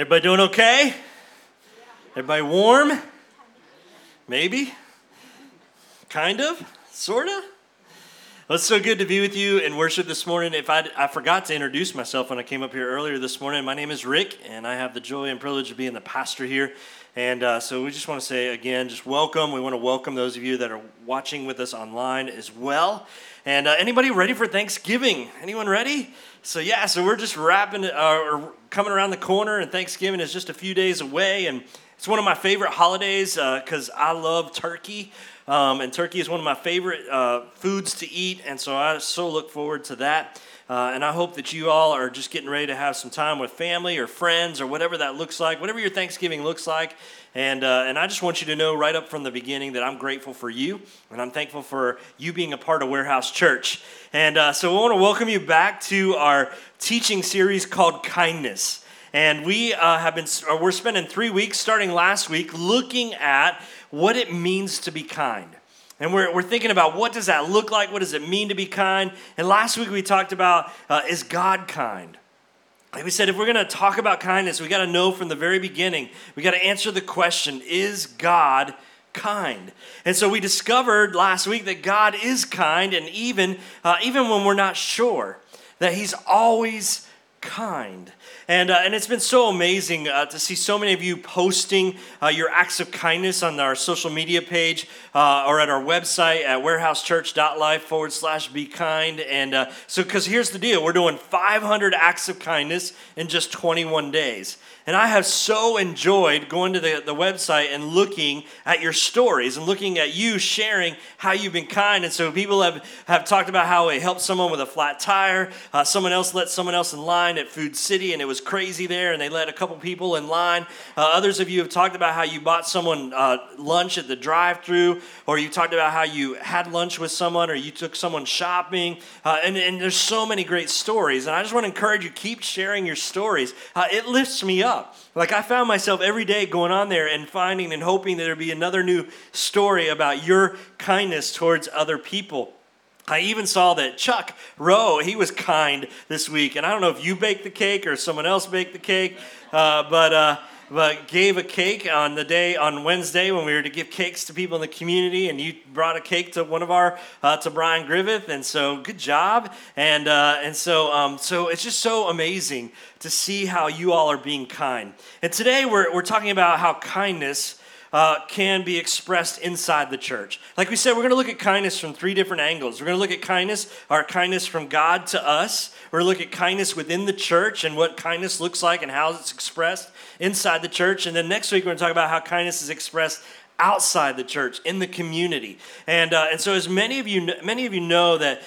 Everybody doing okay? Everybody warm? Maybe? Kind of? Sort of? Well, it's so good to be with you in worship this morning. I forgot to introduce myself when I came up here earlier this morning. My name is Rick, and I have the joy and privilege of being the pastor here. And so we just want to say, again, just welcome. We want to welcome those of you that are watching with us online as well. And anybody ready for Thanksgiving? Anyone ready? So we're just wrapping, or coming around the corner, and Thanksgiving is just a few days away. And it's one of my favorite holidays because I love turkey. And turkey is one of my favorite foods to eat, and so I so look forward to that. And I hope that you all are just getting ready to have some time with family or friends or whatever that looks like, whatever your Thanksgiving looks like. And I just want you to know right up from the beginning that I'm grateful for you, and I'm thankful for you being a part of Warehouse Church. And so I want to welcome you back to our teaching series called Kindness. And we're spending 3 weeks, starting last week, looking at what it means to be kind. And we're thinking about, what does that look like? What does it mean to be kind? And last week we talked about, is God kind? And we said, if we're going to talk about kindness, we got to know from the very beginning. We got to answer the question, is God kind? And so we discovered last week that God is kind, and even when we're not sure, that He's always kind. And it's been so amazing to see so many of you posting your acts of kindness on our social media page or at our website at warehousechurch.life/be kind. And so, because here's the deal, we're doing 500 acts of kindness in just 21 days. And I have so enjoyed going to the website and looking at your stories and looking at you sharing how you've been kind. And so people have talked about how it helped someone with a flat tire. Someone else let someone else in line at Food City, and it was crazy there, and they let a couple people in line. Others of you have talked about how you bought someone lunch at the drive-thru, or you talked about how you had lunch with someone, or you took someone shopping. And there's so many great stories. And I just want to encourage you, keep sharing your stories. It lifts me up. Like, I found myself every day going on there and finding and hoping that there'd be another new story about your kindness towards other people. I even saw that Chuck Rowe, he was kind this week. And I don't know if you baked the cake or someone else baked the cake, but gave a cake on the day, on Wednesday, when we were to give cakes to people in the community, and you brought a cake to one of our, to Brian Griffith, and so good job, and so it's just so amazing to see how you all are being kind. And today we're talking about how kindness can be expressed inside the church. Like we said, we're going to look at kindness from three different angles. We're going to look at kindness from God to us. We're going to look at kindness within the church and what kindness looks like and how it's expressed inside the church. And then next week, we're going to talk about how kindness is expressed outside the church, in the community. And so as many of you know that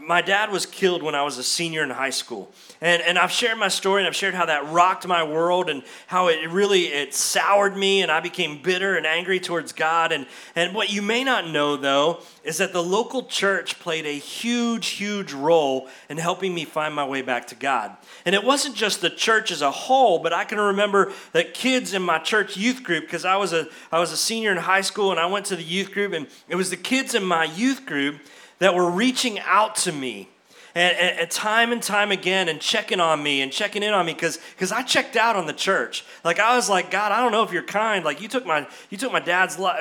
my dad was killed when I was a senior in high school. And I've shared my story, and I've shared how that rocked my world and how it really soured me, and I became bitter and angry towards God. And what you may not know, though, is that the local church played a huge, huge role in helping me find my way back to God. And it wasn't just the church as a whole, but I can remember that kids in my church youth group, because I was a senior in high school, and I went to the youth group, and it was the kids in my youth group that were reaching out to me and time again, and checking on me and checking in on me, because I checked out on the church. Like, I was like, God, I don't know if you're kind. Like, you took my dad's life.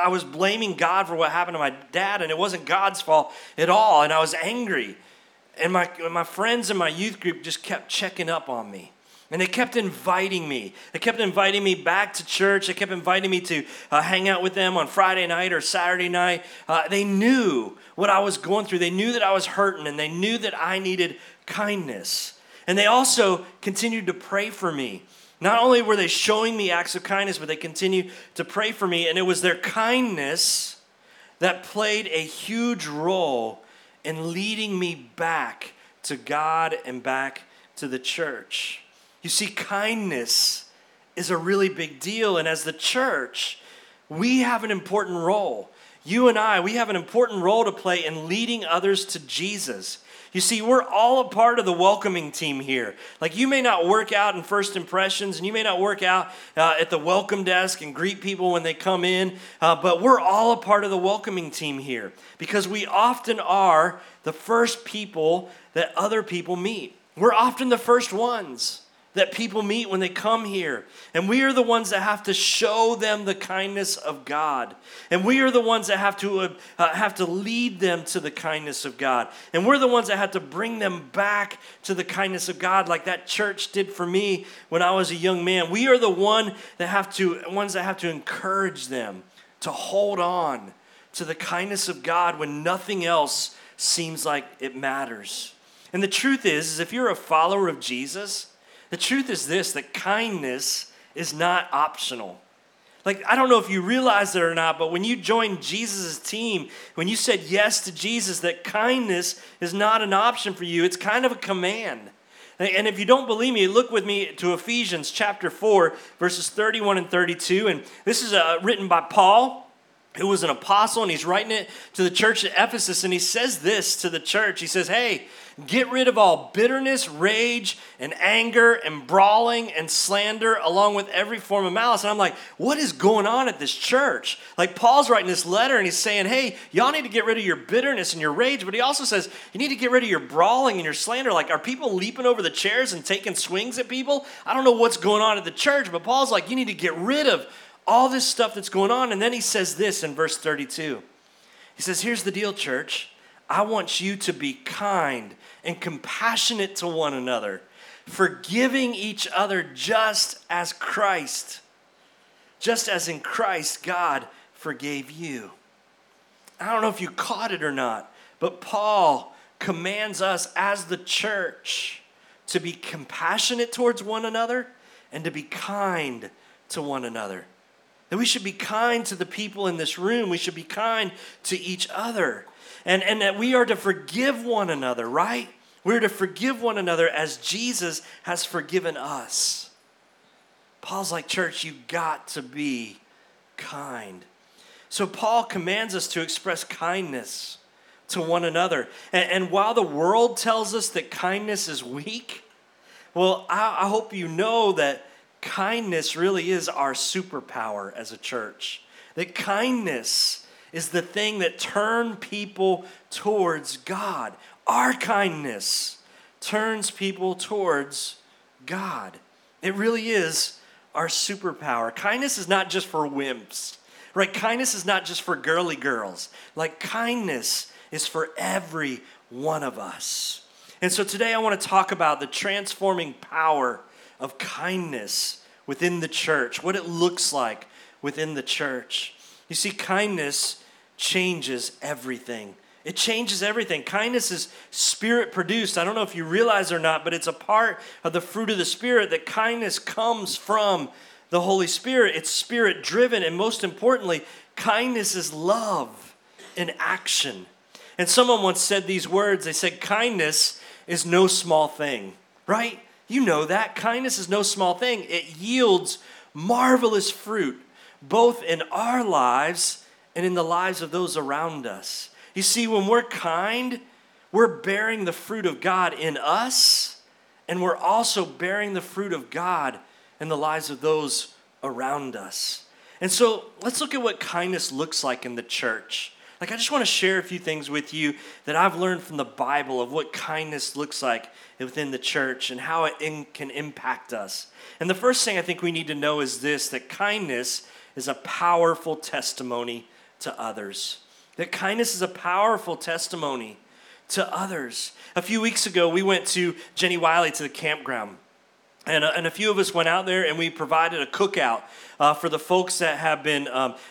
I was blaming God for what happened to my dad, and it wasn't God's fault at all, and I was angry. And my friends in my youth group just kept checking up on me. And they kept inviting me. They kept inviting me back to church. They kept inviting me to hang out with them on Friday night or Saturday night. They knew what I was going through. They knew that I was hurting, and they knew that I needed kindness. And they also continued to pray for me. Not only were they showing me acts of kindness, but they continued to pray for me. And it was their kindness that played a huge role in leading me back to God and back to the church. You see, kindness is a really big deal, and as the church, we have an important role. You and I, we have an important role to play in leading others to Jesus. You see, we're all a part of the welcoming team here. Like, you may not work out in first impressions, and you may not work out at the welcome desk and greet people when they come in, but we're all a part of the welcoming team here, because we often are the first people that other people meet. We're often the first ones that people meet when they come here. And we are the ones that have to show them the kindness of God. And we are the ones that have to lead them to the kindness of God. And we're the ones that have to bring them back to the kindness of God, like that church did for me when I was a young man. We are the ones that have to encourage them to hold on to the kindness of God when nothing else seems like it matters. And the truth is if you're a follower of Jesus, the truth is this, that kindness is not optional. Like, I don't know if you realize it or not, but when you joined Jesus' team, when you said yes to Jesus, that kindness is not an option for you. It's kind of a command. And if you don't believe me, look with me to Ephesians chapter 4, verses 31 and 32. And this is written by Paul, who was an apostle, and he's writing it to the church at Ephesus, and he says this to the church. He says, hey, get rid of all bitterness, rage, and anger, and brawling, and slander, along with every form of malice. And I'm like, what is going on at this church? Like, Paul's writing this letter, and he's saying, hey, y'all need to get rid of your bitterness and your rage, but he also says, you need to get rid of your brawling and your slander. Like, are people leaping over the chairs and taking swings at people? I don't know what's going on at the church, but Paul's like, you need to get rid of all this stuff that's going on. And then he says this in verse 32. He says, here's the deal, church. I want you to be kind and compassionate to one another, forgiving each other just as in Christ God forgave you. I don't know if you caught it or not, but Paul commands us as the church to be compassionate towards one another and to be kind to one another. That we should be kind to the people in this room. We should be kind to each other. And that we are to forgive one another, right? We're to forgive one another as Jesus has forgiven us. Paul's like, church, you got to be kind. So Paul commands us to express kindness to one another. And while the world tells us that kindness is weak, well, I hope you know that kindness really is our superpower as a church. That kindness is the thing that turns people towards God. Our kindness turns people towards God. It really is our superpower. Kindness is not just for wimps, right? Kindness is not just for girly girls. Like, kindness is for every one of us. And so today I want to talk about the transforming power of kindness within the church, what it looks like within the church. You see, kindness changes everything. It changes everything. Kindness is Spirit-produced. I don't know if you realize or not, but it's a part of the fruit of the Spirit, that kindness comes from the Holy Spirit. It's Spirit-driven, and most importantly, kindness is love in action. And someone once said these words. They said, kindness is no small thing, right? You know that. Kindness is no small thing. It yields marvelous fruit, both in our lives and in the lives of those around us. You see, when we're kind, we're bearing the fruit of God in us, and we're also bearing the fruit of God in the lives of those around us. And so let's look at what kindness looks like in the church. Like, I just want to share a few things with you that I've learned from the Bible of what kindness looks like within the church and how it can impact us. And the first thing I think we need to know is this, that kindness is a powerful testimony to others. That kindness is a powerful testimony to others. A few weeks ago, we went to Jenny Wiley to the campground. And a few of us went out there and we provided a cookout for the folks that have been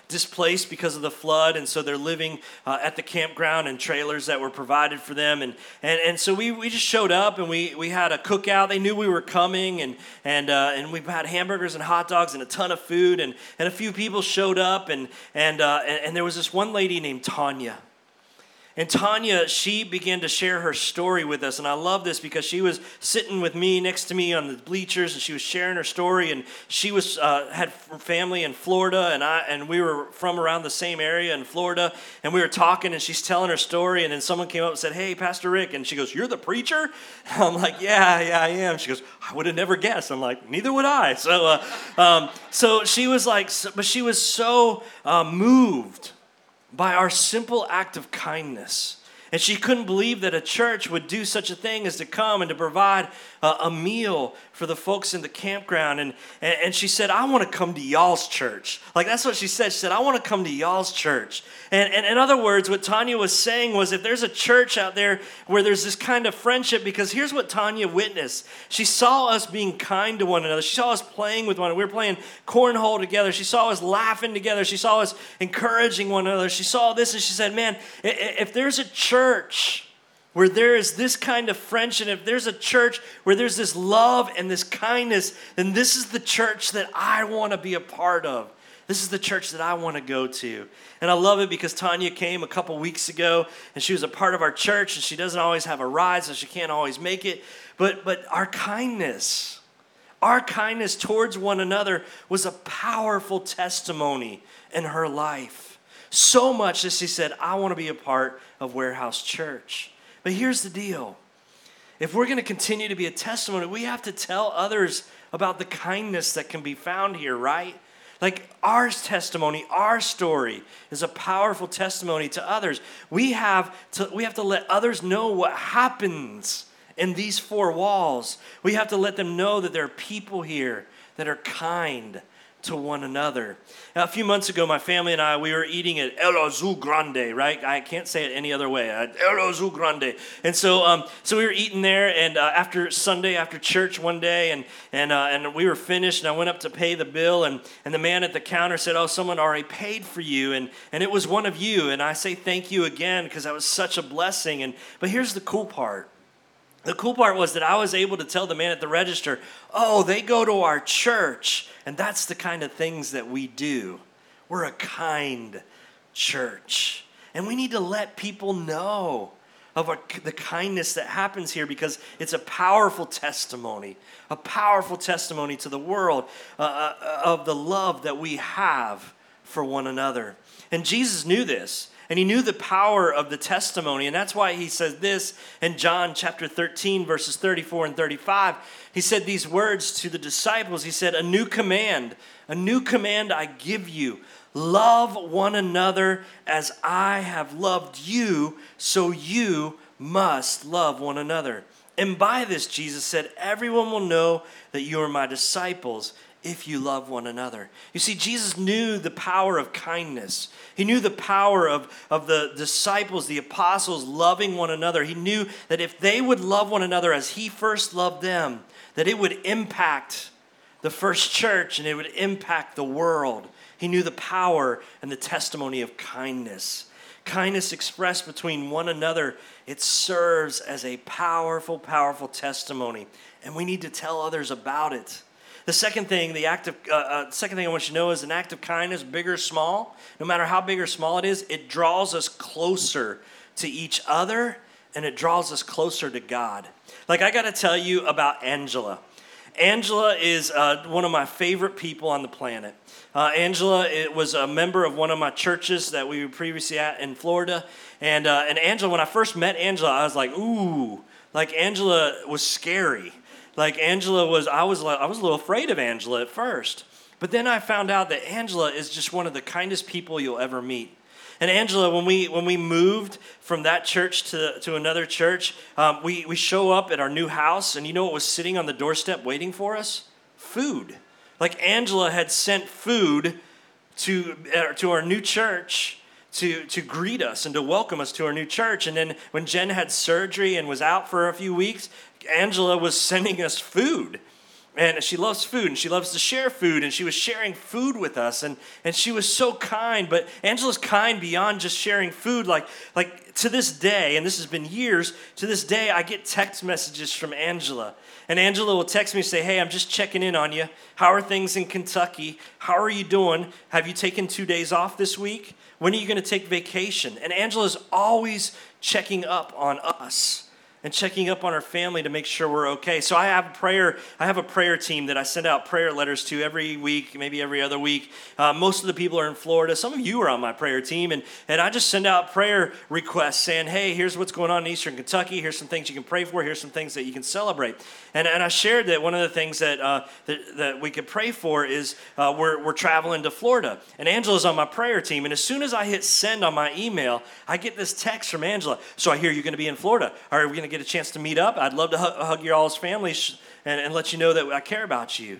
displaced because of the flood. And so they're living at the campground in trailers that were provided for them. And so we just showed up and we had a cookout. They knew we were coming and we had hamburgers and hot dogs and a ton of food. And a few people showed up and there was this one lady named Tanya. And Tanya, she began to share her story with us. And I love this because she was sitting with me, next to me on the bleachers, and she was sharing her story. And she was had family in Florida, and we were from around the same area in Florida. And we were talking, and she's telling her story. And then someone came up and said, hey, Pastor Rick. And she goes, you're the preacher? And I'm like, yeah, I am. She goes, I would have never guessed. I'm like, neither would I. So so she was like, but she was so moved by our simple act of kindness. And she couldn't believe that a church would do such a thing as to come and to provide a meal for the folks in the campground. And she said, I want to come to y'all's church. Like, that's what she said. She said, I want to come to y'all's church. And in other words, what Tanya was saying was, if there's a church out there where there's this kind of friendship, because here's what Tanya witnessed. She saw us being kind to one another. She saw us playing with one another. We were playing cornhole together. She saw us laughing together. She saw us encouraging one another. She saw this and she said, man, if there's a church where there is this kind of friendship, if there's a church where there's this love and this kindness, then this is the church that I want to be a part of. This is the church that I want to go to. And I love it because Tanya came a couple weeks ago and she was a part of our church, and she doesn't always have a ride, so she can't always make it. But our kindness towards one another was a powerful testimony in her life. So much that she said, I want to be a part of Warehouse Church. But here's the deal. If we're going to continue to be a testimony, we have to tell others about the kindness that can be found here, right? Like, our testimony, our story is a powerful testimony to others. We have to let others know what happens in these four walls. We have to let them know that there are people here that are kind to one another. Now, a few months ago, my family and I, we were eating at El Azul Grande, right? I can't say it any other way. El Azul Grande. And so we were eating there, and after Sunday, after church one day, and we were finished, and I went up to pay the bill, and the man at the counter said, oh, someone already paid for you, and it was one of you, and I say thank you again, because that was such a blessing. But here's the cool part. The cool part was that I was able to tell the man at the register, oh, they go to our church, and that's the kind of things that we do. We're a kind church, and we need to let people know of the kindness that happens here, because it's a powerful testimony to the world of the love that we have for one another. And Jesus knew this. And he knew the power of the testimony. And that's why he says this in John chapter 13, verses 34 and 35. He said these words to the disciples. He said, a new command I give you. Love one another as I have loved you, so you must love one another. And by this, Jesus said, everyone will know that you are my disciples if you love one another. You see, Jesus knew the power of kindness. He knew the power of the disciples, the apostles, loving one another. He knew that if they would love one another as he first loved them, that it would impact the first church and it would impact the world. He knew the power and the testimony of kindness. Kindness expressed between one another, it serves as a powerful, powerful testimony. And we need to tell others about it. The second thing, I want you to know is an act of kindness, big or small, no matter how big or small it is, it draws us closer to each other and it draws us closer to God. Like, I got to tell you about Angela. Angela is one of my favorite people on the planet. Angela was a member of one of my churches that we were previously at in Florida. And Angela, when I first met Angela, I was like, ooh, like Angela was scary. Like Angela was, I was a little afraid of Angela at first. But then I found out that Angela is just one of the kindest people you'll ever meet. And Angela, when we moved from that church to another church, we show up at our new house, and you know what was sitting on the doorstep waiting for us? Food. Like Angela had sent food to our new church to greet us and to welcome us to our new church. And then when Jen had surgery and was out for a few weeks, Angela was sending us food. And she loves food, and she loves to share food, and she was sharing food with us, and she was so kind. But Angela's kind beyond just sharing food. Like to this day, and this has been years, to this day I get text messages from Angela. And Angela will text me and say, hey, I'm just checking in on you. How are things in Kentucky? How are you doing? Have you taken 2 days off this week? When are you going to take vacation? And Angela's always checking up on us. and checking up on our family to make sure we're okay. So I have a prayer team that I send out prayer letters to every week, maybe every other week. Most of the people are in Florida. Some of you are on my prayer team, and I just send out prayer requests saying, hey, here's what's going on in Eastern Kentucky. Here's some things you can pray for. Here's some things that you can celebrate. And I shared that one of the things that we could pray for is we're traveling to Florida, and Angela's on my prayer team. And as soon as I hit send on my email, I get this text from Angela. So I hear you're going to be in Florida. Are we going to get a chance to meet up? I'd love to hug your all's families and let you know that I care about you.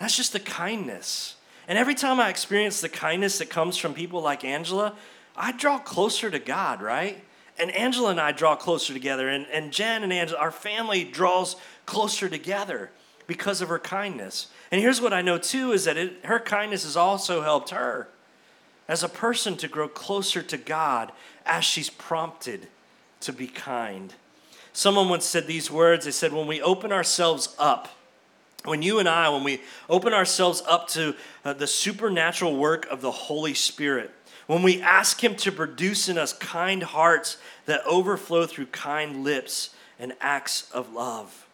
That's just the kindness. And every time I experience the kindness that comes from people like Angela, I draw closer to God, right? And Angela and I draw closer together. And Jen and Angela, our family draws closer together because of her kindness. And here's what I know, too, is that her kindness has also helped her as a person to grow closer to God as she's prompted to be kind. Someone once said these words. They said, when we open ourselves up, when we open ourselves up to the supernatural work of the Holy Spirit, when we ask Him to produce in us kind hearts that overflow through kind lips and acts of love.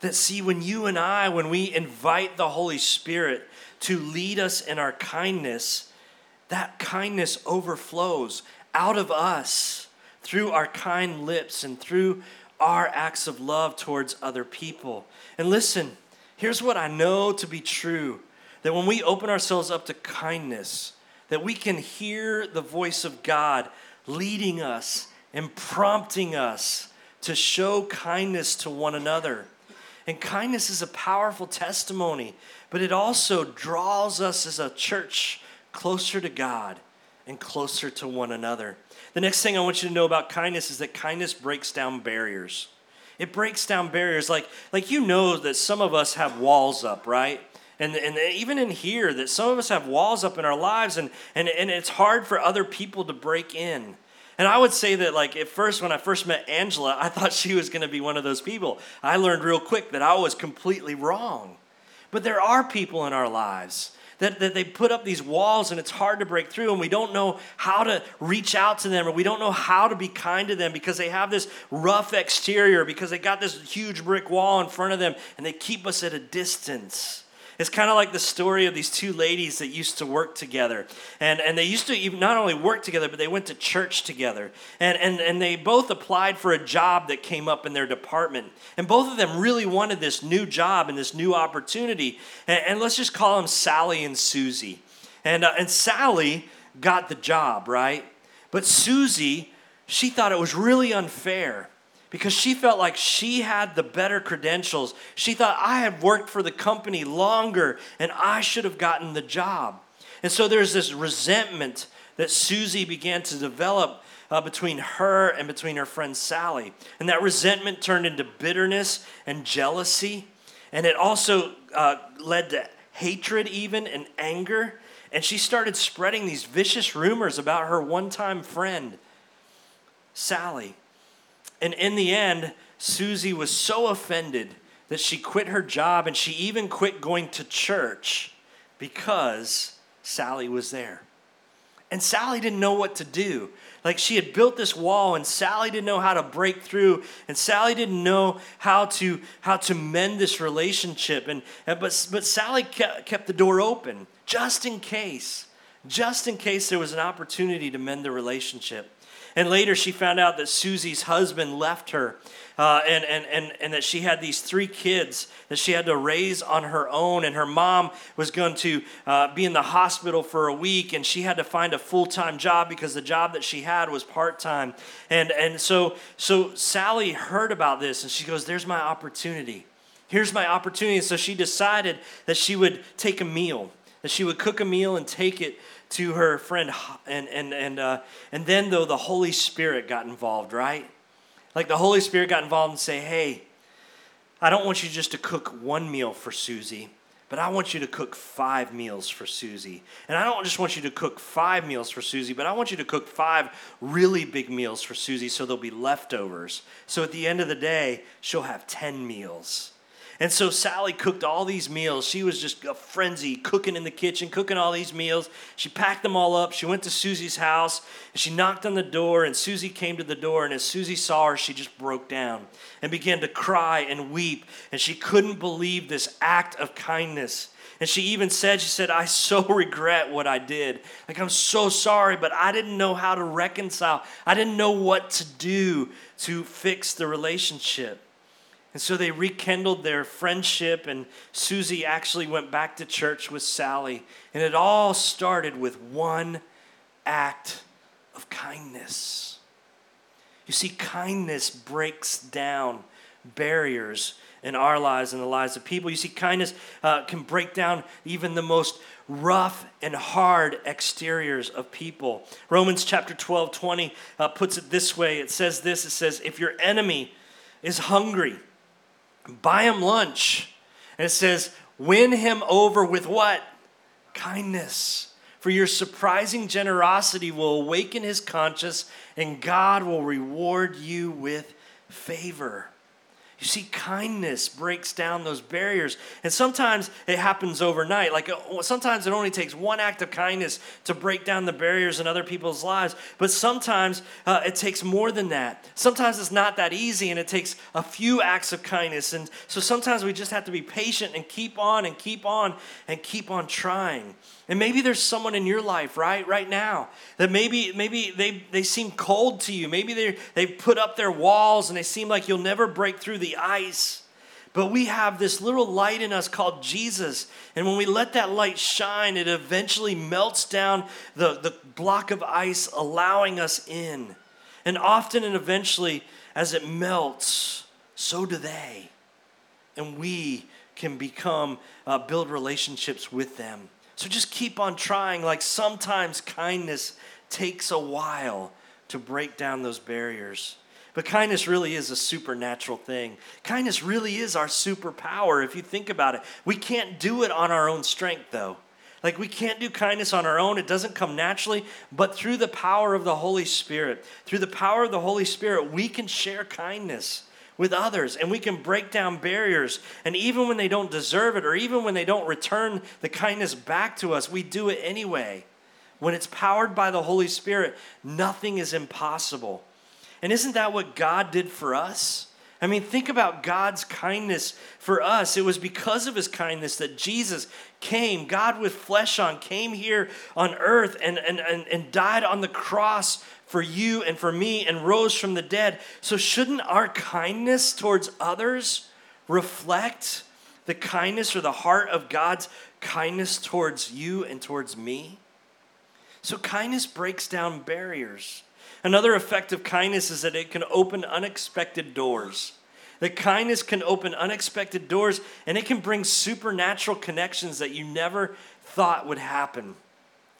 That see, when we invite the Holy Spirit to lead us in our kindness, that kindness overflows out of us through our kind lips and through our acts of love towards other people. And listen, here's what I know to be true, that when we open ourselves up to kindness, that we can hear the voice of God leading us and prompting us to show kindness to one another. And kindness is a powerful testimony, but it also draws us as a church closer to God and closer to one another. The next thing I want you to know about kindness is that kindness breaks down barriers. It breaks down barriers. Like you know that some of us have walls up, right? And even in here, that some of us have walls up in our lives, and it's hard for other people to break in. And I would say that, like, at first, when I first met Angela, I thought she was going to be one of those people. I learned real quick that I was completely wrong. But there are people in our lives that they put up these walls, and it's hard to break through, and we don't know how to reach out to them, or we don't know how to be kind to them because they have this rough exterior, because they got this huge brick wall in front of them, and they keep us at a distance. It's kind of like the story of these two ladies that used to work together. And they used to even not only work together, but they went to church together. And they both applied for a job that came up in their department. And both of them really wanted this new job and this new opportunity. And let's just call them Sally and Susie. And Sally got the job, right? But Susie, she thought it was really unfair, because she felt like she had the better credentials. She thought, I have worked for the company longer, and I should have gotten the job. And so there's this resentment that Susie began to develop between her and between her friend Sally. And that resentment turned into bitterness and jealousy. And it also led to hatred even and anger. And she started spreading these vicious rumors about her one-time friend, Sally. And in the end, Susie was so offended that she quit her job, and she even quit going to church because Sally was there. And Sally didn't know what to do. Like, she had built this wall, and Sally didn't know how to break through, and Sally didn't know how to mend this relationship. But Sally kept the door open just in case there was an opportunity to mend the relationship. And later she found out that Susie's husband left her and that she had these three kids that she had to raise on her own. And her mom was going to be in the hospital for a week, and she had to find a full-time job because the job that she had was part-time. And so Sally heard about this, and she goes, there's my opportunity. Here's my opportunity. And so she decided that she would take a meal, that she would cook a meal and take it to her friend, and then though the Holy Spirit got involved, right? Like, the Holy Spirit got involved and say, hey, I don't want you just to cook one meal for Susie, but I want you to cook 5 meals for Susie. And I don't just want you to cook 5 meals for Susie, but I want you to cook 5 really big meals for Susie so there'll be leftovers. So at the end of the day, she'll have 10 meals. And so Sally cooked all these meals. She was just a frenzy, cooking in the kitchen, cooking all these meals. She packed them all up. She went to Susie's house, and she knocked on the door, and Susie came to the door, and as Susie saw her, she just broke down and began to cry and weep, and she couldn't believe this act of kindness. And she even said, she said, I so regret what I did. Like, I'm so sorry, but I didn't know how to reconcile. I didn't know what to do to fix the relationship. And so they rekindled their friendship, and Susie actually went back to church with Sally. And it all started with one act of kindness. You see, kindness breaks down barriers in our lives and the lives of people. You see, kindness can break down even the most rough and hard exteriors of people. Romans chapter 12:20 puts it this way. It says this, it says, if your enemy is hungry, buy him lunch. And it says, win him over with what? Kindness. For your surprising generosity will awaken his conscience, and God will reward you with favor. You see, kindness breaks down those barriers. And sometimes it happens overnight. Like, sometimes it only takes one act of kindness to break down the barriers in other people's lives. But sometimes it takes more than that. Sometimes it's not that easy, and it takes a few acts of kindness. And so sometimes we just have to be patient and keep on and keep on and keep on trying. And maybe there's someone in your life right now that maybe they seem cold to you. Maybe they've put up their walls, and they seem like you'll never break through the ice. But we have this little light in us called Jesus. And when we let that light shine, it eventually melts down the block of ice, allowing us in. And often and eventually, as it melts, so do they. And we can build relationships with them. So just keep on trying. Like, sometimes kindness takes a while to break down those barriers. But kindness really is a supernatural thing. Kindness really is our superpower if you think about it. We can't do it on our own strength, though. Like, we can't do kindness on our own. It doesn't come naturally. But through the power of the Holy Spirit, we can share kindness with others, and we can break down barriers. And even when they don't deserve it, or even when they don't return the kindness back to us, we do it anyway. When it's powered by the Holy Spirit, nothing is impossible. And isn't that what God did for us? I mean, think about God's kindness for us. It was because of his kindness that Jesus came, God with flesh on, came here on earth and died on the cross for you and for me, and rose from the dead. So shouldn't our kindness towards others reflect the kindness or the heart of God's kindness towards you and towards me? So kindness breaks down barriers. Another effect of kindness is that it can open unexpected doors. That kindness can open unexpected doors, and it can bring supernatural connections that you never thought would happen.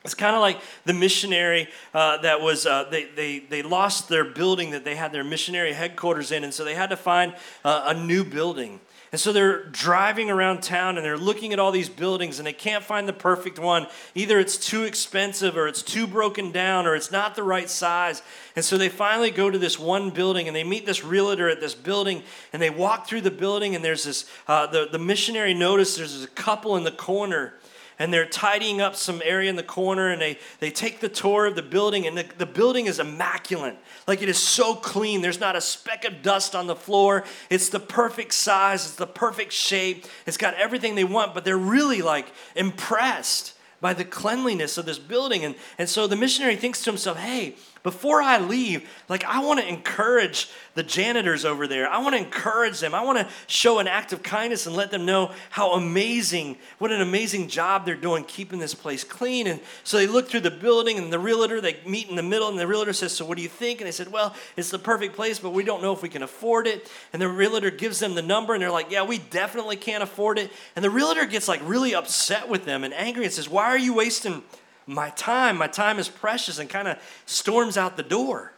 It's kind of like the missionary that was, they lost their building that they had their missionary headquarters in, and so they had to find a new building. And so they're driving around town, and they're looking at all these buildings, and they can't find the perfect one. Either it's too expensive, or it's too broken down, or it's not the right size. And so they finally go to this one building, and they meet this realtor at this building, and they walk through the building, and there's this, the missionary noticed there's a couple in the corner, and they're tidying up some area in the corner, and they take the tour of the building, and the building is immaculate. Like, it is so clean. There's not a speck of dust on the floor. It's the perfect size. It's the perfect shape. It's got everything they want, but they're really, like, impressed by the cleanliness of this building. And so the missionary thinks to himself, hey, before I leave, like, I want to encourage the janitors over there. I want to encourage them. I want to show an act of kindness and let them know how amazing, what an amazing job they're doing keeping this place clean. And so they look through the building, and the realtor, they meet in the middle, and the realtor says, so what do you think? And they said, well, it's the perfect place, but we don't know if we can afford it. And the realtor gives them the number, and they're like, yeah, we definitely can't afford it. And the realtor gets, like, really upset with them and angry and says, why are you wasting my time is precious, and kind of storms out the door.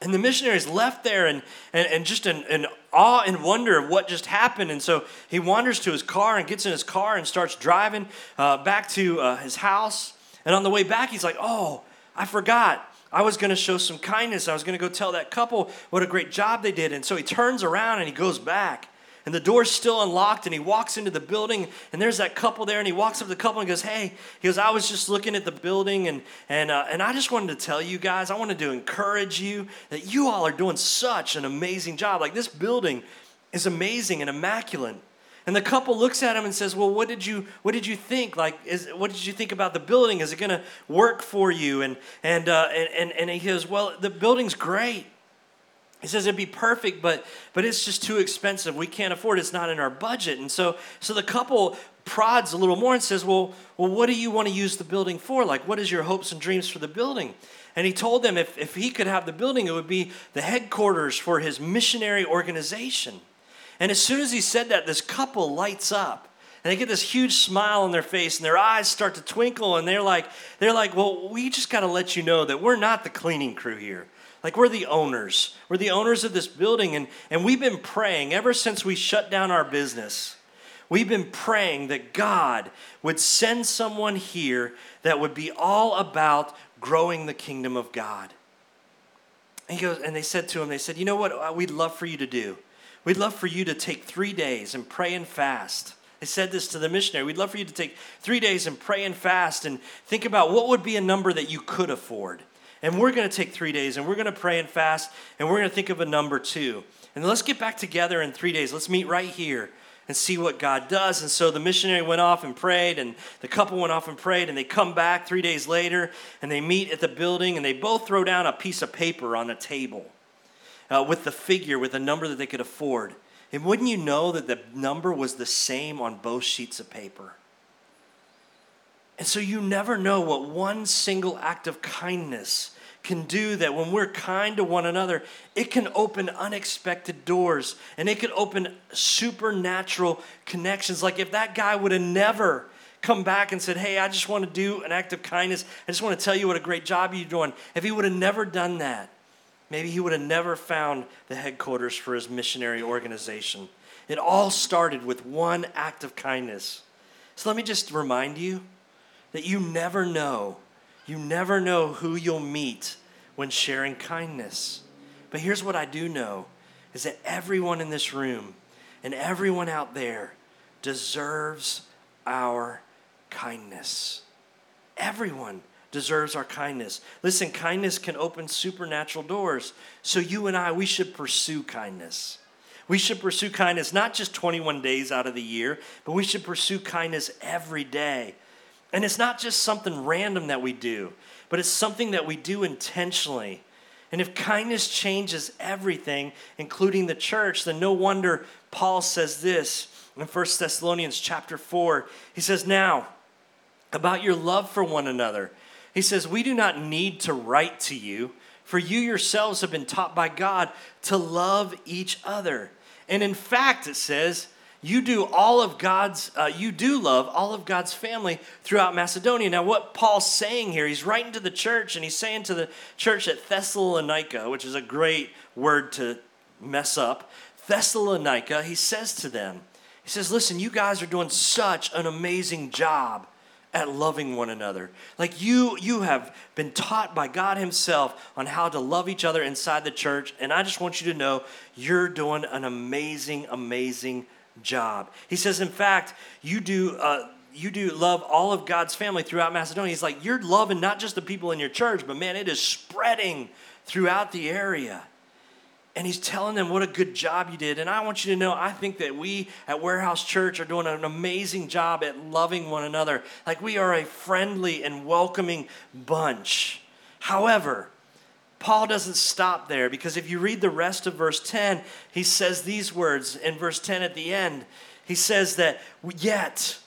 And the missionary's left there and just in awe and wonder of what just happened. And so he wanders to his car and gets in his car and starts driving back to his house. And on the way back, he's like, oh, I forgot. I was going to show some kindness. I was going to go tell that couple what a great job they did. And so he turns around and he goes back. and the door's still unlocked, and he walks into the building, and there's that couple there, and he walks up to the couple and goes, hey, he goes, I was just looking at the building, and I just wanted to tell you guys, I wanted to encourage you that you all are doing such an amazing job. Like, this building is amazing and immaculate. And the couple looks at him and says, well, what did you think? Like, what did you think about the building? Is it going to work for you? And he goes, well, the building's great. He says it'd be perfect, but it's just too expensive. We can't afford it. It's not in our budget. And so the couple prods a little more and says, well, what do you want to use the building for? Like, what is your hopes and dreams for the building? And he told them if he could have the building, it would be the headquarters for his missionary organization. And as soon as he said that, this couple lights up. And they get this huge smile on their face, and their eyes start to twinkle, and they're like, well, we just got to let you know that we're not the cleaning crew here. Like, we're the owners. We're the owners of this building, and we've been praying ever since we shut down our business. We've been praying that God would send someone here that would be all about growing the kingdom of God. And he goes, and they said to him, you know what we'd love for you to do? We'd love for you to take 3 days and pray and fast. They said this to the missionary. We'd love for you to take 3 days and pray and fast and think about what would be a number that you could afford. And we're going to take 3 days, and we're going to pray and fast, and we're going to think of a number too. And let's get back together in 3 days. Let's meet right here and see what God does. And so the missionary went off and prayed, and the couple went off and prayed, and they come back 3 days later, and they meet at the building, and they both throw down a piece of paper on a table with the figure, with a number that they could afford. And wouldn't you know that the number was the same on both sheets of paper? And so you never know what one single act of kindness can do, that when we're kind to one another, it can open unexpected doors, and it could open supernatural connections. Like, if that guy would have never come back and said, hey, I just want to do an act of kindness. I just want to tell you what a great job you're doing. If he would have never done that, maybe he would have never found the headquarters for his missionary organization. It all started with one act of kindness. So let me just remind you that you never know who you'll meet when sharing kindness. But here's what I do know, is that everyone in this room and everyone out there deserves our kindness. Everyone deserves our kindness. Listen, kindness can open supernatural doors. So you and I, we should pursue kindness. We should pursue kindness not just 21 days out of the year, but we should pursue kindness every day. And it's not just something random that we do, but it's something that we do intentionally. And if kindness changes everything, including the church, then no wonder Paul says this in 1 Thessalonians chapter 4. He says, now, about your love for one another. He says, we do not need to write to you, for you yourselves have been taught by God to love each other. And in fact, it says, you do love all of God's family throughout Macedonia. Now, what Paul's saying here, he's writing to the church, and he's saying to the church at Thessalonica, which is a great word to mess up, Thessalonica, he says to them, he says, listen, you guys are doing such an amazing job at loving one another. Like, you have been taught by God himself on how to love each other inside the church, and I just want you to know you're doing an amazing, amazing job. He says, in fact, you do love all of God's family throughout Macedonia. He's like, you're loving not just the people in your church, but man, it is spreading throughout the area. And he's telling them what a good job you did. And I want you to know, I think that we at Warehouse Church are doing an amazing job at loving one another. Like, we are a friendly and welcoming bunch. However, Paul doesn't stop there, because if you read the rest of verse 10, he says these words in verse 10 at the end. He says that, yet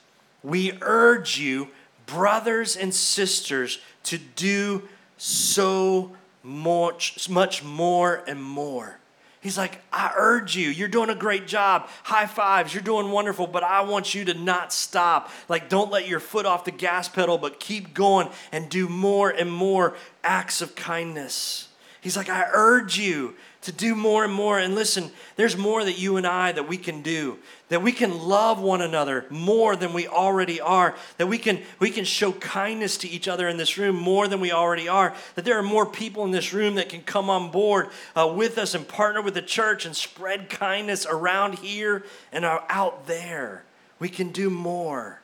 we urge you, brothers and sisters, to do so much more and more. He's like, I urge you. You're doing a great job. High fives. You're doing wonderful, but I want you to not stop. Like, don't let your foot off the gas pedal, but keep going and do more and more acts of kindness. He's like, I urge you to do more and more. And listen, there's more that you and I that we can do, that we can love one another more than we already are, that we can show kindness to each other in this room more than we already are, that there are more people in this room that can come on board with us and partner with the church and spread kindness around here and out there. We can do more.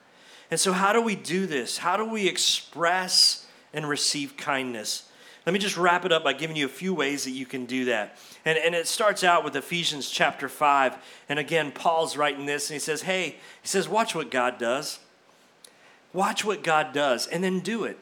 And so how do we do this? How do we express and receive kindness? Let me just wrap it up by giving you a few ways that you can do that. And it starts out with Ephesians chapter 5. And again, Paul's writing this, and he says, watch what God does. Watch what God does, and then do it.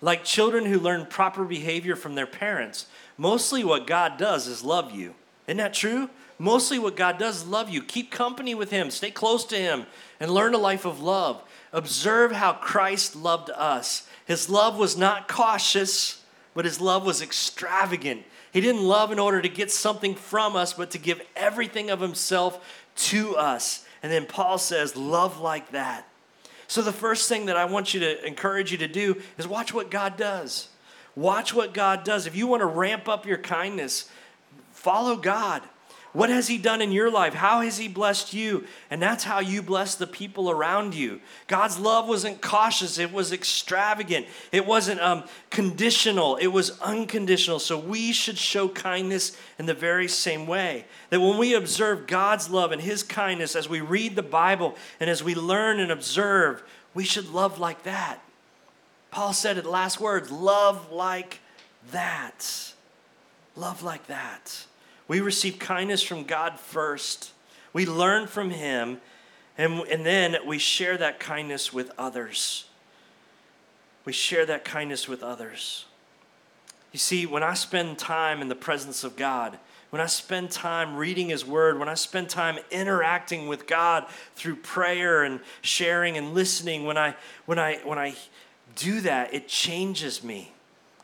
Like children who learn proper behavior from their parents, mostly what God does is love you. Isn't that true? Mostly what God does is love you. Keep company with him. Stay close to him and learn a life of love. Observe how Christ loved us. His love was not cautious, but his love was extravagant. He didn't love in order to get something from us, but to give everything of himself to us. And then Paul says, love like that. So the first thing that I want you to encourage you to do is watch what God does. Watch what God does. If you want to ramp up your kindness, follow God. What has he done in your life? How has he blessed you? And that's how you bless the people around you. God's love wasn't cautious. It was extravagant. It wasn't conditional. It was unconditional. So we should show kindness in the very same way. That when we observe God's love and his kindness as we read the Bible and as we learn and observe, we should love like that. Paul said it last words, love like that. Love like that. We receive kindness from God first. We learn from him, and then we share that kindness with others. We share that kindness with others. You see, when I spend time in the presence of God, when I spend time reading his word, when I spend time interacting with God through prayer and sharing and listening, when I do that, it changes me.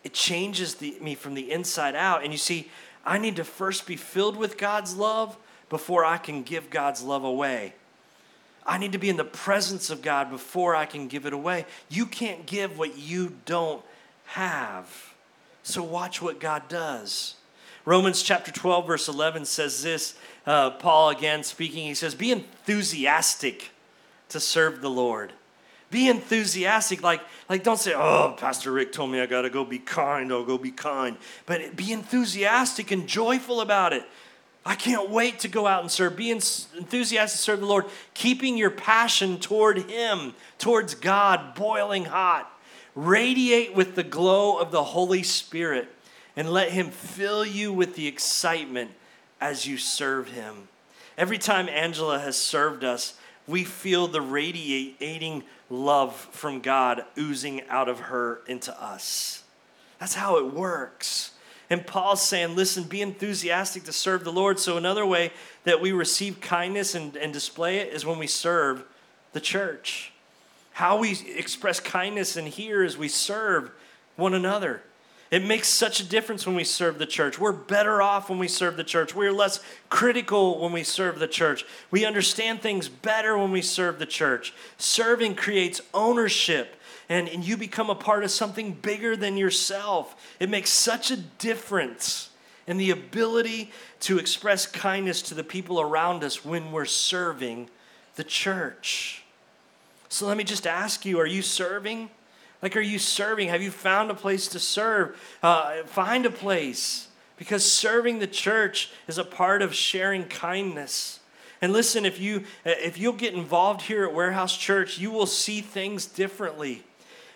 It changes me from the inside out. And you see, I need to first be filled with God's love before I can give God's love away. I need to be in the presence of God before I can give it away. You can't give what you don't have. So watch what God does. Romans chapter 12, verse 11 says this. Paul again speaking, he says, be enthusiastic to serve the Lord. Be enthusiastic, like don't say, oh, Pastor Rick told me I got to go be kind, I'll go be kind. But be enthusiastic and joyful about it. I can't wait to go out and serve. Be enthusiastic to serve the Lord, keeping your passion toward him, towards God, boiling hot. Radiate with the glow of the Holy Spirit and let him fill you with the excitement as you serve him. Every time Angela has served us, we feel the radiating love from God oozing out of her into us. That's how it works. And Paul's saying, listen, be enthusiastic to serve the Lord. So another way that we receive kindness and display it is when we serve the church. How we express kindness in here is we serve one another. It makes such a difference when we serve the church. We're better off when we serve the church. We're less critical when we serve the church. We understand things better when we serve the church. Serving creates ownership, and you become a part of something bigger than yourself. It makes such a difference in the ability to express kindness to the people around us when we're serving the church. So let me just ask you, are you serving? Like, are you serving? Have you found a place to serve? Find a place, because serving the church is a part of sharing kindness. And listen, if you'll get involved here at Warehouse Church, you will see things differently,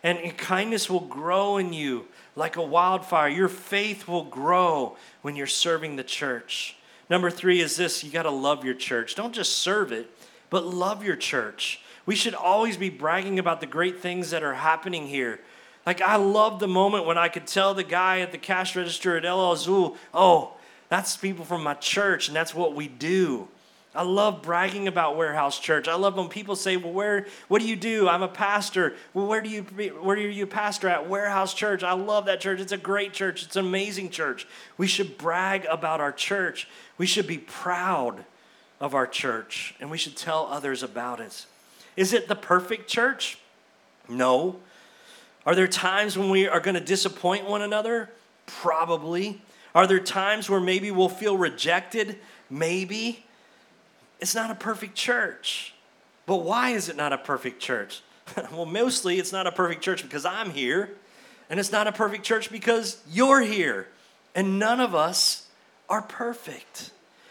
and kindness will grow in you like a wildfire. Your faith will grow when you're serving the church. Number 3 is this: you got to love your church. Don't just serve it, but love your church. We should always be bragging about the great things that are happening here. Like, I love the moment when I could tell the guy at the cash register at El Azul, oh, that's people from my church, and that's what we do. I love bragging about Warehouse Church. I love when people say, well, what do you do? I'm a pastor. Well, where are you a pastor at? Warehouse Church. I love that church. It's a great church. It's an amazing church. We should brag about our church. We should be proud of our church, and we should tell others about it. Is it the perfect church? No. Are there times when we are going to disappoint one another? Probably. Are there times where maybe we'll feel rejected? Maybe. It's not a perfect church. But why is it not a perfect church? Well, mostly it's not a perfect church because I'm here, and it's not a perfect church because you're here, and none of us are perfect.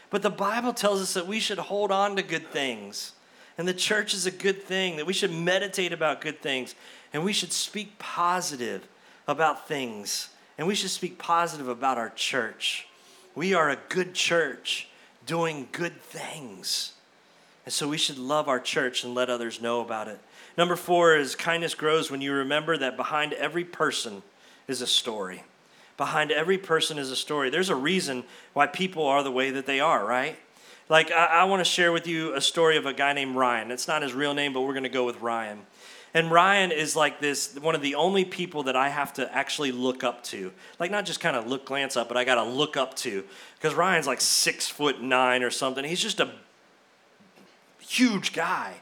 But the Bible tells us that we should hold on to good things, and the church is a good thing, that we should meditate about good things, and we should speak positive about things, and we should speak positive about our church. We are a good church doing good things, and so we should love our church and let others know about it. Number 4 is kindness grows when you remember that behind every person is a story. Behind every person is a story. There's a reason why people are the way that they are, right? Like, I want to share with you a story of a guy named Ryan. It's not his real name, but we're going to go with Ryan. And Ryan is like this, one of the only people that I have to actually look up to. Like, not just kind of glance up, but I got to look up to. Because Ryan's like 6'9" or something. He's just a huge guy.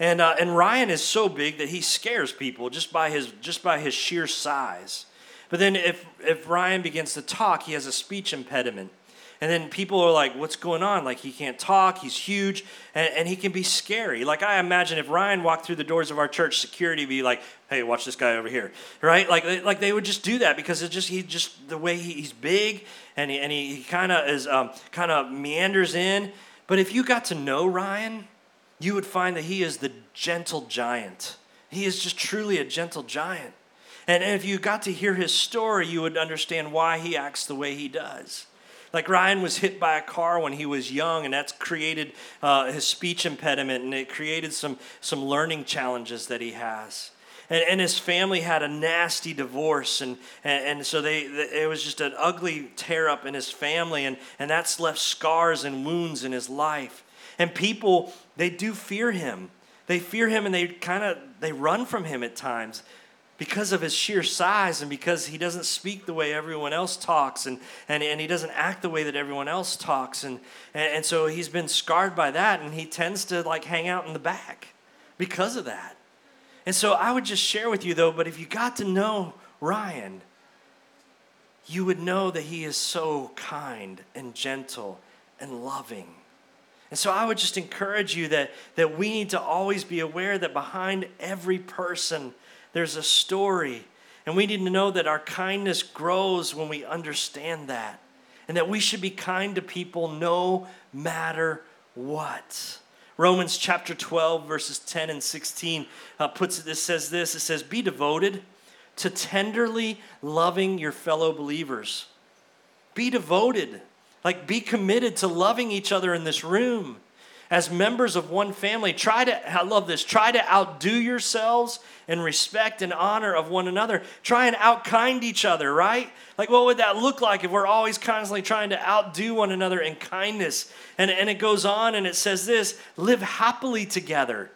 And Ryan is so big that he scares people just by his sheer size. But then if Ryan begins to talk, he has a speech impediment. And then people are like, what's going on? Like, he can't talk, he's huge, and he can be scary. Like, I imagine if Ryan walked through the doors of our church, security would be like, hey, watch this guy over here, right? Like they would just do that because he just the way he's big, and he kind of meanders in. But if you got to know Ryan, you would find that he is the gentle giant. He is just truly a gentle giant. And if you got to hear his story, you would understand why he acts the way he does. Like, Ryan was hit by a car when he was young, and that's created his speech impediment, and it created some learning challenges that he has. And his family had a nasty divorce, and so it was just an ugly tear-up in his family, and that's left scars and wounds in his life. And people, they do fear him. They fear him, and they run from him at times, because of his sheer size and because he doesn't speak the way everyone else talks and he doesn't act the way that everyone else talks. And so he's been scarred by that, and he tends to like hang out in the back because of that. And so I would just share with you though, but if you got to know Ryan, you would know that he is so kind and gentle and loving. And so I would just encourage you that we need to always be aware that behind every person there's a story, and we need to know that our kindness grows when we understand that, and that we should be kind to people no matter what. Romans chapter 12, verses 10 and 16 puts it, it says, be devoted to tenderly loving your fellow believers. Be devoted, like be committed to loving each other in this room. As members of one family, try to outdo yourselves in respect and honor of one another. Try and outkind each other, right? Like, what would that look like if we're always constantly trying to outdo one another in kindness? And it goes on and it says this, live happily together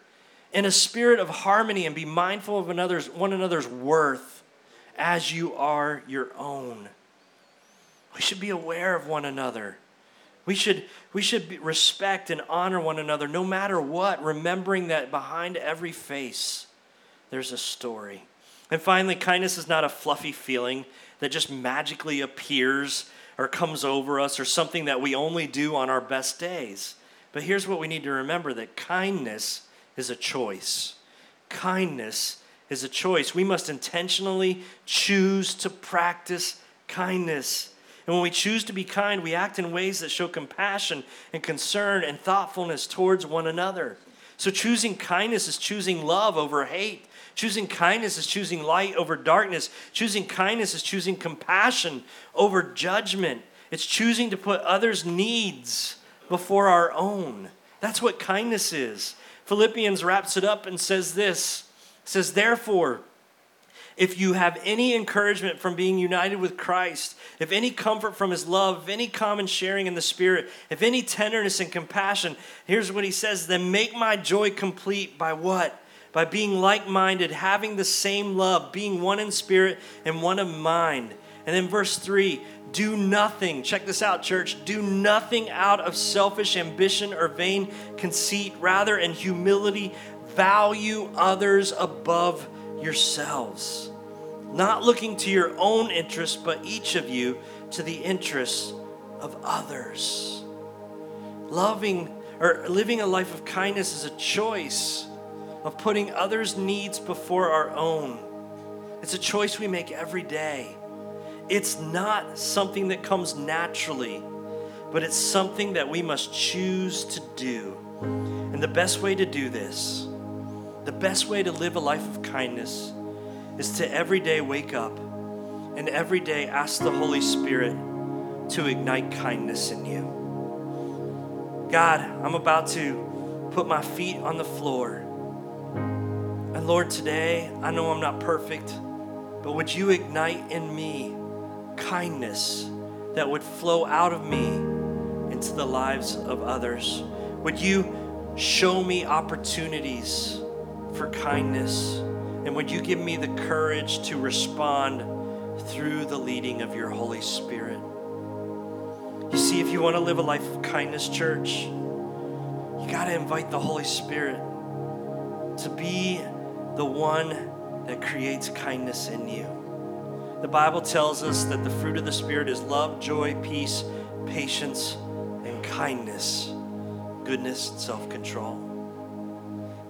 in a spirit of harmony and be mindful of one another's worth as you are your own. We should be aware of one another. We should respect and honor one another no matter what, remembering that behind every face, there's a story. And finally, kindness is not a fluffy feeling that just magically appears or comes over us or something that we only do on our best days. But here's what we need to remember, that kindness is a choice. Kindness is a choice. We must intentionally choose to practice kindness. And when we choose to be kind, we act in ways that show compassion and concern and thoughtfulness towards one another. So choosing kindness is choosing love over hate. Choosing kindness is choosing light over darkness. Choosing kindness is choosing compassion over judgment. It's choosing to put others' needs before our own. That's what kindness is. Philippians wraps it up and says this. It says, therefore, if you have any encouragement from being united with Christ, if any comfort from his love, if any common sharing in the Spirit, if any tenderness and compassion, here's what he says, then make my joy complete by what? By being like-minded, having the same love, being one in spirit and one in mind. And then verse 3, do nothing, check this out, church, do nothing out of selfish ambition or vain conceit, rather in humility, value others above yourselves, not looking to your own interests, but each of you to the interests of others. Loving or living a life of kindness is a choice of putting others' needs before our own. It's a choice we make every day. It's not something that comes naturally, but it's something that we must choose to do. And the best way to do this, the best way to live a life of kindness, is to every day wake up and every day ask the Holy Spirit to ignite kindness in you. God, I'm about to put my feet on the floor. And Lord, today, I know I'm not perfect, but would you ignite in me kindness that would flow out of me into the lives of others? Would you show me opportunities for kindness? And would you give me the courage to respond through the leading of your Holy Spirit? You see, if you want to live a life of kindness, church, you got to invite the Holy Spirit to be the one that creates kindness in you. The Bible tells us that the fruit of the Spirit is love, joy, peace, patience, and kindness, goodness, and self-control.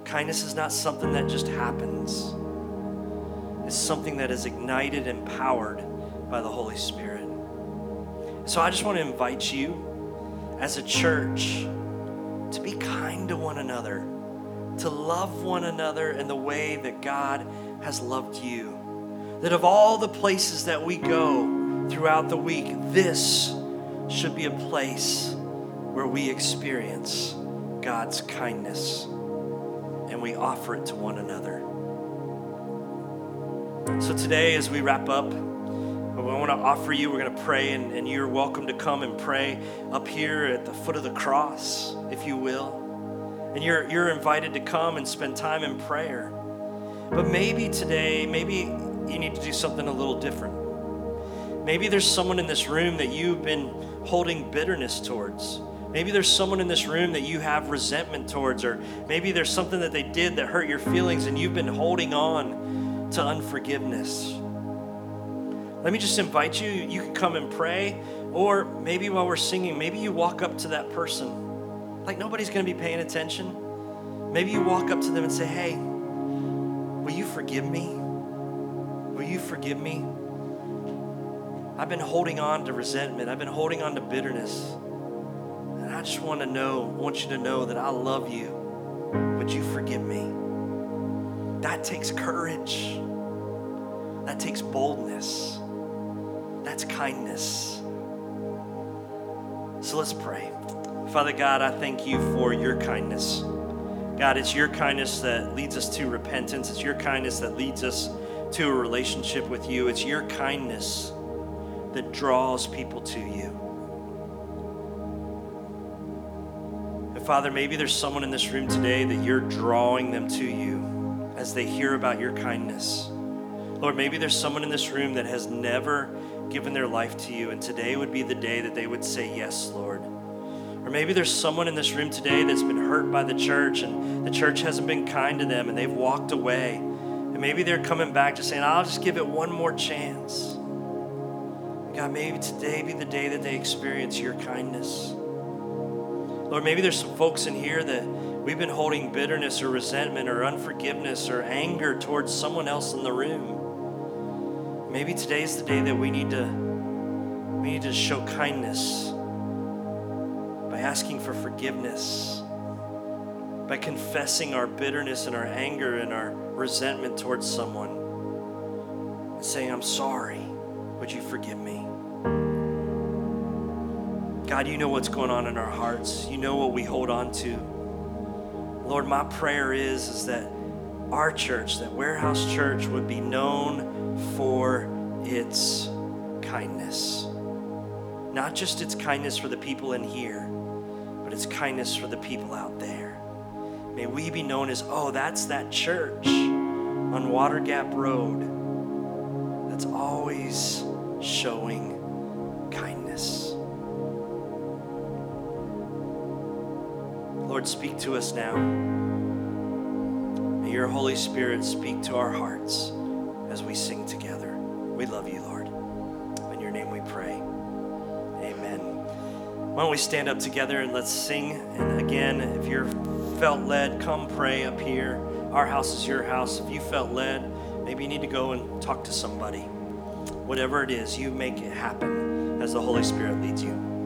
Kindness is not something that just happens. It's something that is ignited and powered by the Holy Spirit. So I just want to invite you as a church to be kind to one another, to love one another in the way that God has loved you. That of all the places that we go throughout the week, this should be a place where we experience God's kindness and we offer it to one another. So today, as we wrap up, I want to offer you, we're going to pray, and you're welcome to come and pray up here at the foot of the cross, if you will. And you're invited to come and spend time in prayer. But maybe today, maybe you need to do something a little different. Maybe there's someone in this room that you've been holding bitterness towards. Maybe there's someone in this room that you have resentment towards, or maybe there's something that they did that hurt your feelings and you've been holding on to unforgiveness. Let me just invite you, you can come and pray, or maybe while we're singing, maybe you walk up to that person. Like nobody's gonna be paying attention. Maybe you walk up to them and say, hey, will you forgive me? Will you forgive me? I've been holding on to resentment. I've been holding on to bitterness. And I just want to know, want you to know that I love you. Would you forgive me? That takes courage. That takes boldness. That's kindness. So let's pray. Father God, I thank you for your kindness. God, it's your kindness that leads us to repentance. It's your kindness that leads us to a relationship with you. It's your kindness that draws people to you. And Father, maybe there's someone in this room today that you're drawing them to you as they hear about your kindness. Lord, maybe there's someone in this room that has never given their life to you, and today would be the day that they would say, yes, Lord. Or maybe there's someone in this room today that's been hurt by the church, and the church hasn't been kind to them, and they've walked away. And maybe they're coming back just saying, I'll just give it one more chance. God, maybe today be the day that they experience your kindness. Lord, maybe there's some folks in here that we've been holding bitterness or resentment or unforgiveness or anger towards someone else in the room. Maybe today's the day that we need to show kindness by asking for forgiveness, by confessing our bitterness and our anger and our resentment towards someone and saying, I'm sorry, would you forgive me? God, you know what's going on in our hearts. You know what we hold on to. Lord, my prayer is that our church, that Warehouse Church, would be known for its kindness. Not just its kindness for the people in here, but its kindness for the people out there. May we be known as, oh, that's that church on Water Gap Road that's always showing kindness. Lord, speak to us now. May your Holy Spirit speak to our hearts as we sing together. We love you, Lord. In your name we pray. Amen. Why don't we stand up together and let's sing. And again, if you're felt led, come pray up here. Our house is your house. If you felt led, maybe you need to go and talk to somebody. Whatever it is, you make it happen as the Holy Spirit leads you.